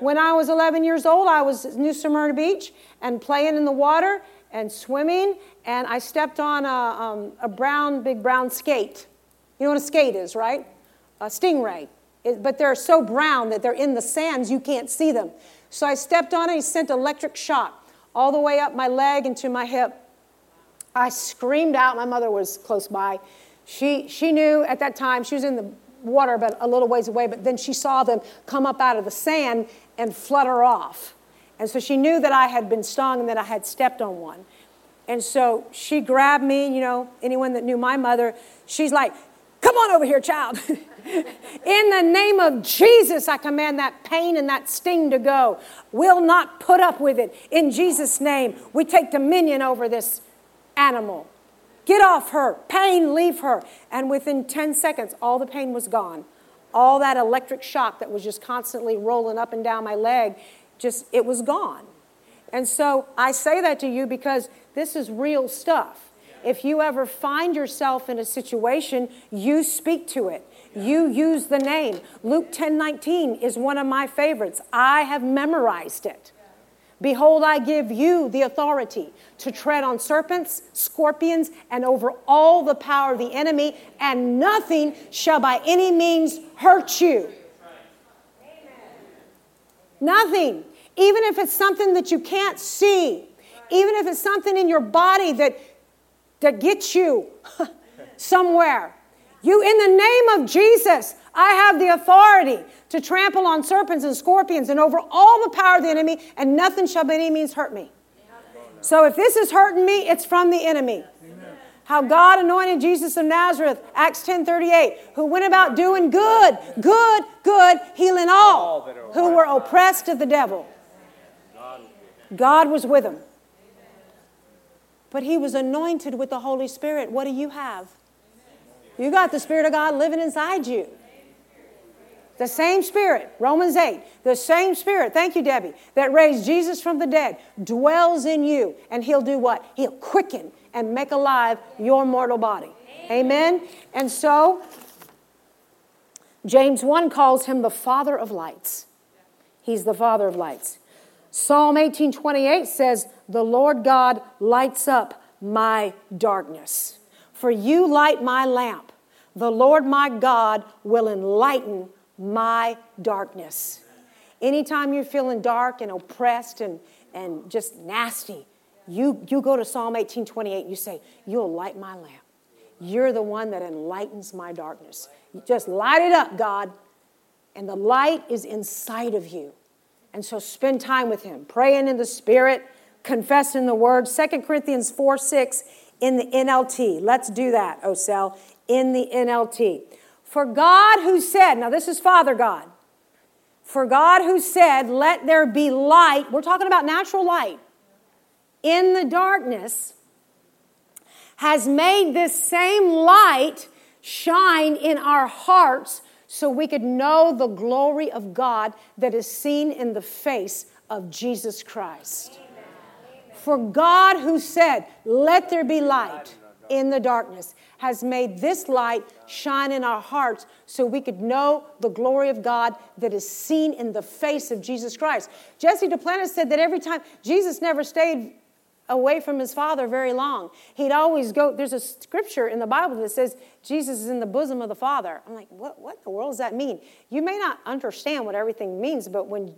When I was eleven years old, I was at New Smyrna Beach and playing in the water and swimming, and I stepped on a, um, a brown, big brown skate. You know what a skate is, right? A stingray. It, but they're so brown that they're in the sands, you can't see them. So I stepped on it. He sent electric shock all the way up my leg and to my hip. I screamed out. My mother was close by. She she knew at that time. She was in the water, but a little ways away. But then she saw them come up out of the sand and flutter off. And so she knew that I had been stung and that I had stepped on one. And so she grabbed me. You know, anyone that knew my mother, she's like, come on over here, child. In the name of Jesus, I command that pain and that sting to go. We'll not put up with it. In Jesus' name, we take dominion over this animal. Get off her. Pain, leave her. And within ten seconds, all the pain was gone. All that electric shock that was just constantly rolling up and down my leg, just, it was gone. And so I say that to you because this is real stuff. If you ever find yourself in a situation, you speak to it. You use the name. Luke ten nineteen is one of my favorites. I have memorized it. Behold, I give you the authority to tread on serpents, scorpions, and over all the power of the enemy, and nothing shall by any means hurt you. Nothing. Even if it's something that you can't see, even if it's something in your body that that gets you somewhere. You, in the name of Jesus, I have the authority to trample on serpents and scorpions and over all the power of the enemy, and nothing shall by any means hurt me. So if this is hurting me, it's from the enemy. Amen. How God anointed Jesus of Nazareth, Acts ten thirty-eight, who went about doing good, good, good, healing all who were oppressed of the devil. God was with him. But he was anointed with the Holy Spirit. What do you have? You got the Spirit of God living inside you. The same Spirit, Romans eight, the same Spirit, thank you, Debbie, that raised Jesus from the dead dwells in you. And he'll do what? He'll quicken and make alive your mortal body. Amen? And so, James one calls him the Father of lights. He's the Father of lights. Psalm eighteen twenty-eight says, the Lord God lights up my darkness. For you light my lamp. The Lord my God will enlighten my darkness. Anytime you're feeling dark and oppressed and, and just nasty, you, you go to Psalm eighteen twenty-eight and you say, you'll light my lamp. You're the one that enlightens my darkness. You just light it up, God. And the light is inside of you. And so spend time with him, praying in the Spirit, confessing the word. Second Corinthians four six in the N L T. Let's do that, Osel, in the N L T. For God who said, now this is Father God. For God who said, let there be light. We're talking about natural light. In the darkness has made this same light shine in our hearts so we could know the glory of God that is seen in the face of Jesus Christ. Amen. For God who said, let there be light in the darkness, has made this light shine in our hearts so we could know the glory of God that is seen in the face of Jesus Christ. Jesse Duplantis said that every time, Jesus never stayed away from his Father very long. He'd always go, there's a scripture in the Bible that says, Jesus is in the bosom of the Father. I'm like, what, what in the world does that mean? You may not understand what everything means, but when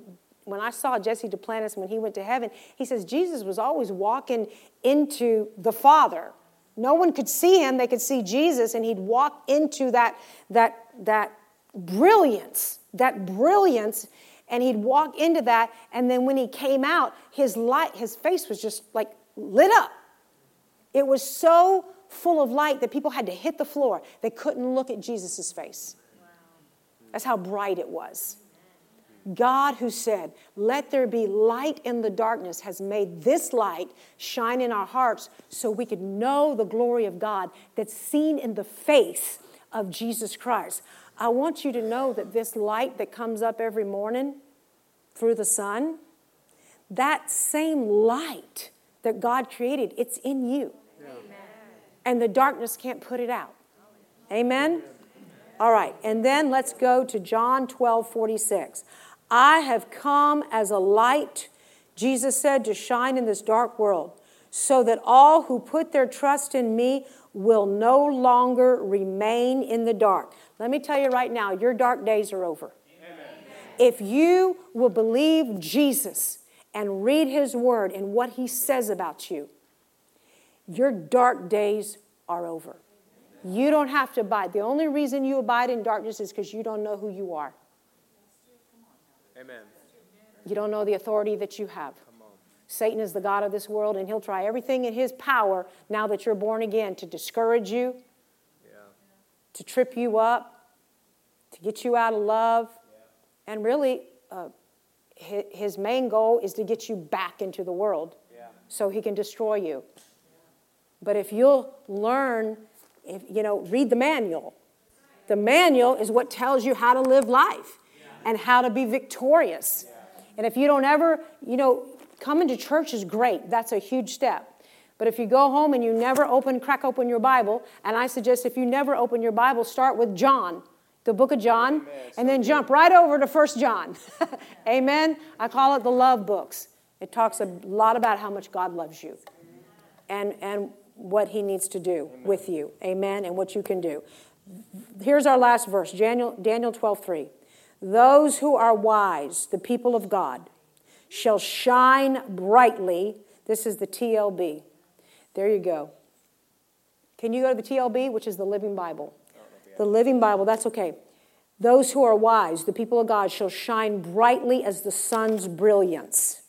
when I saw Jesse Duplantis when he went to heaven, he says Jesus was always walking into the Father. No one could see him, they could see Jesus, and he'd walk into that, that, that brilliance, that brilliance, and he'd walk into that, and then when he came out, his light, his face was just like lit up. It was so full of light that people had to hit the floor. They couldn't look at Jesus' face. Wow. That's how bright it was. God who said, let there be light in the darkness, has made this light shine in our hearts so we could know the glory of God that's seen in the face of Jesus Christ. I want you to know that this light that comes up every morning through the sun, that same light that God created, it's in you. Yeah. And the darkness can't put it out. Amen? All right, and then let's go to John twelve forty-six. I have come as a light, Jesus said, to shine in this dark world, so that all who put their trust in me will no longer remain in the dark. Let me tell you right now, your dark days are over. Amen. If you will believe Jesus and read his word and what he says about you, your dark days are over. You don't have to abide. The only reason you abide in darkness is because you don't know who you are. Amen. You don't know the authority that you have. Satan is the god of this world, and he'll try everything in his power now that you're born again to discourage you, yeah. to trip you up, to get you out of love. Yeah. And really, uh, his, his main goal is to get you back into the world yeah. so he can destroy you. Yeah. But if you'll learn, if you know, read the manual. The manual is what tells you how to live life yeah. and how to be victorious. Yeah. And if you don't ever, you know, coming to church is great. That's a huge step. But if you go home and you never open, crack open your Bible, and I suggest if you never open your Bible, start with John, the book of John, Amen. and then jump right over to First John. Amen? I call it the love books. It talks a lot about how much God loves you and, and what he needs to do Amen. with you. Amen? And what you can do. Here's our last verse, Daniel twelve three. Those who are wise, the people of God, shall shine brightly. This is the T L B. There you go. Can you go to the T L B, which is the Living Bible? The Living Bible, that's okay. Those who are wise, the people of God, shall shine brightly as the sun's brilliance.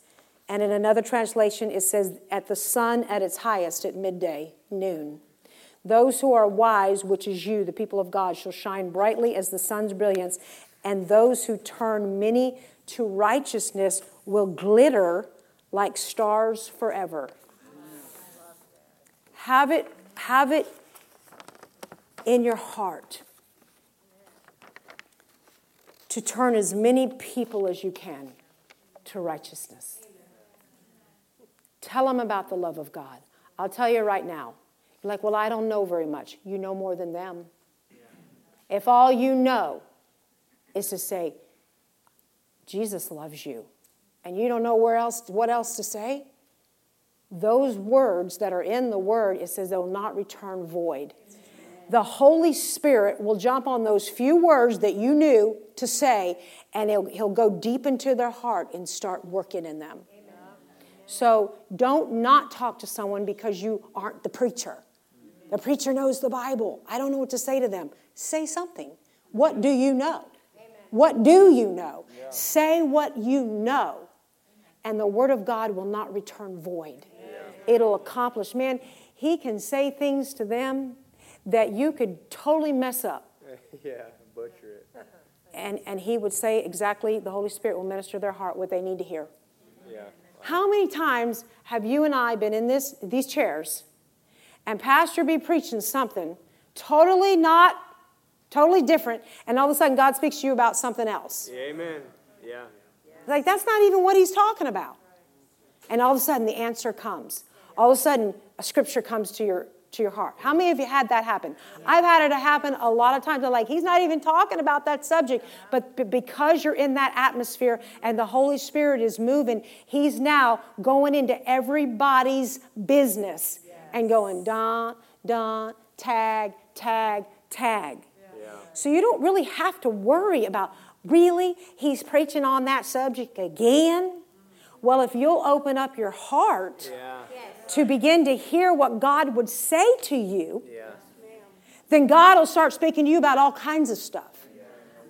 And in another translation, it says, at the sun at its highest at midday, noon. Those who are wise, which is you, the people of God, shall shine brightly as the sun's brilliance. And those who turn many to righteousness will glitter like stars forever. Have it, have it in your heart to turn as many people as you can to righteousness. Tell them about the love of God. I'll tell you right now. You're like, well, I don't know very much. You know more than them. If all you know is to say, Jesus loves you, and you don't know where else, what else to say, those words that are in the word, it says they'll not return void. Amen. the Holy Spirit will jump on those few words that you knew to say, and he'll, he'll go deep into their heart and start working in them. Amen. So don't not talk to someone because you aren't the preacher. The preacher knows the Bible. I don't know what to say to them. Say something. What do you know? Amen. What do you know? Yeah. Say what you know, and the Word of God will not return void. Yeah. It'll accomplish. Man, he can say things to them that you could totally mess up. Yeah, butcher it. And and he would say exactly, the Holy Spirit will minister their heart what they need to hear. Yeah. How many times have you and I been in this these chairs and pastor be preaching something totally not, totally different, and all of a sudden God speaks to you about something else? Yeah, amen. Yeah. Like, that's not even what he's talking about. And all of a sudden the answer comes. All of a sudden a scripture comes to your to your heart. How many of you had that happen? I've had it happen a lot of times. I'm like, he's not even talking about that subject. But b- because you're in that atmosphere and the Holy Spirit is moving, he's now going into everybody's business and going, don, don, tag, tag, tag. Yeah. So you don't really have to worry about, really, he's preaching on that subject again? Well, if you'll open up your heart yeah. to begin to hear what God would say to you, yeah. then God will start speaking to you about all kinds of stuff. Yeah.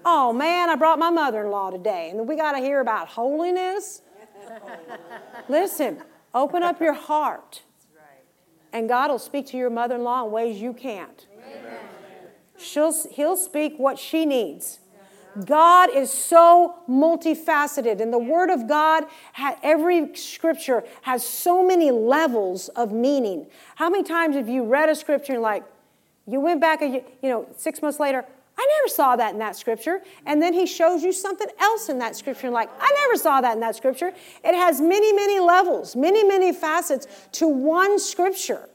Oh, man, I brought my mother-in-law today, and we got to hear about holiness. Listen, open up your heart, and God will speak to your mother-in-law in ways you can't. Amen. She'll, he'll speak what she needs. God is so multifaceted, and the Word of God, every scripture has so many levels of meaning. How many times have you read a scripture and like, you went back, you know, six months later, I never saw that in that scripture, and then he shows you something else in that scripture, and like, I never saw that in that scripture. It has many, many levels, many, many facets to one scripture.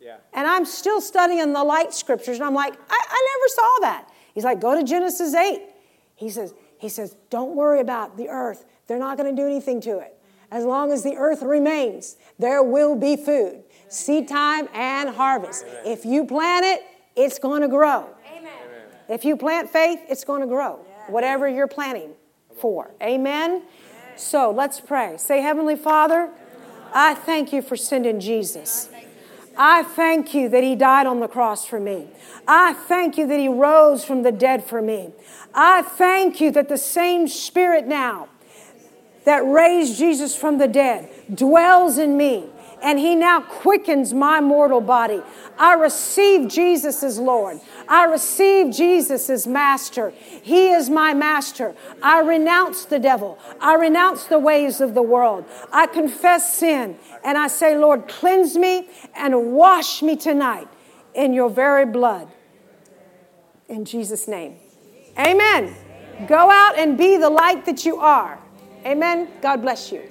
Yeah. And I'm still studying the light scriptures, and I'm like, I, I never saw that. He's like, go to Genesis eight. He says, he says, don't worry about the earth. They're not going to do anything to it. As long as the earth remains, there will be food, seed time and harvest. Amen. If you plant it, it's going to grow. Amen. If you plant faith, it's going to grow. Yeah. Whatever you're planting for. Amen? Amen? So let's pray. Say, Heavenly Father, I thank you for sending Jesus. I thank you that he died on the cross for me. I thank you that he rose from the dead for me. I thank you that the same Spirit now that raised Jesus from the dead dwells in me, and he now quickens my mortal body. I receive Jesus as Lord. I receive Jesus as Master. He is my Master. I renounce the devil. I renounce the ways of the world. I confess sin, and I say, Lord, cleanse me and wash me tonight in your very blood. In Jesus' name. Amen. Go out and be the light that you are. Amen. God bless you.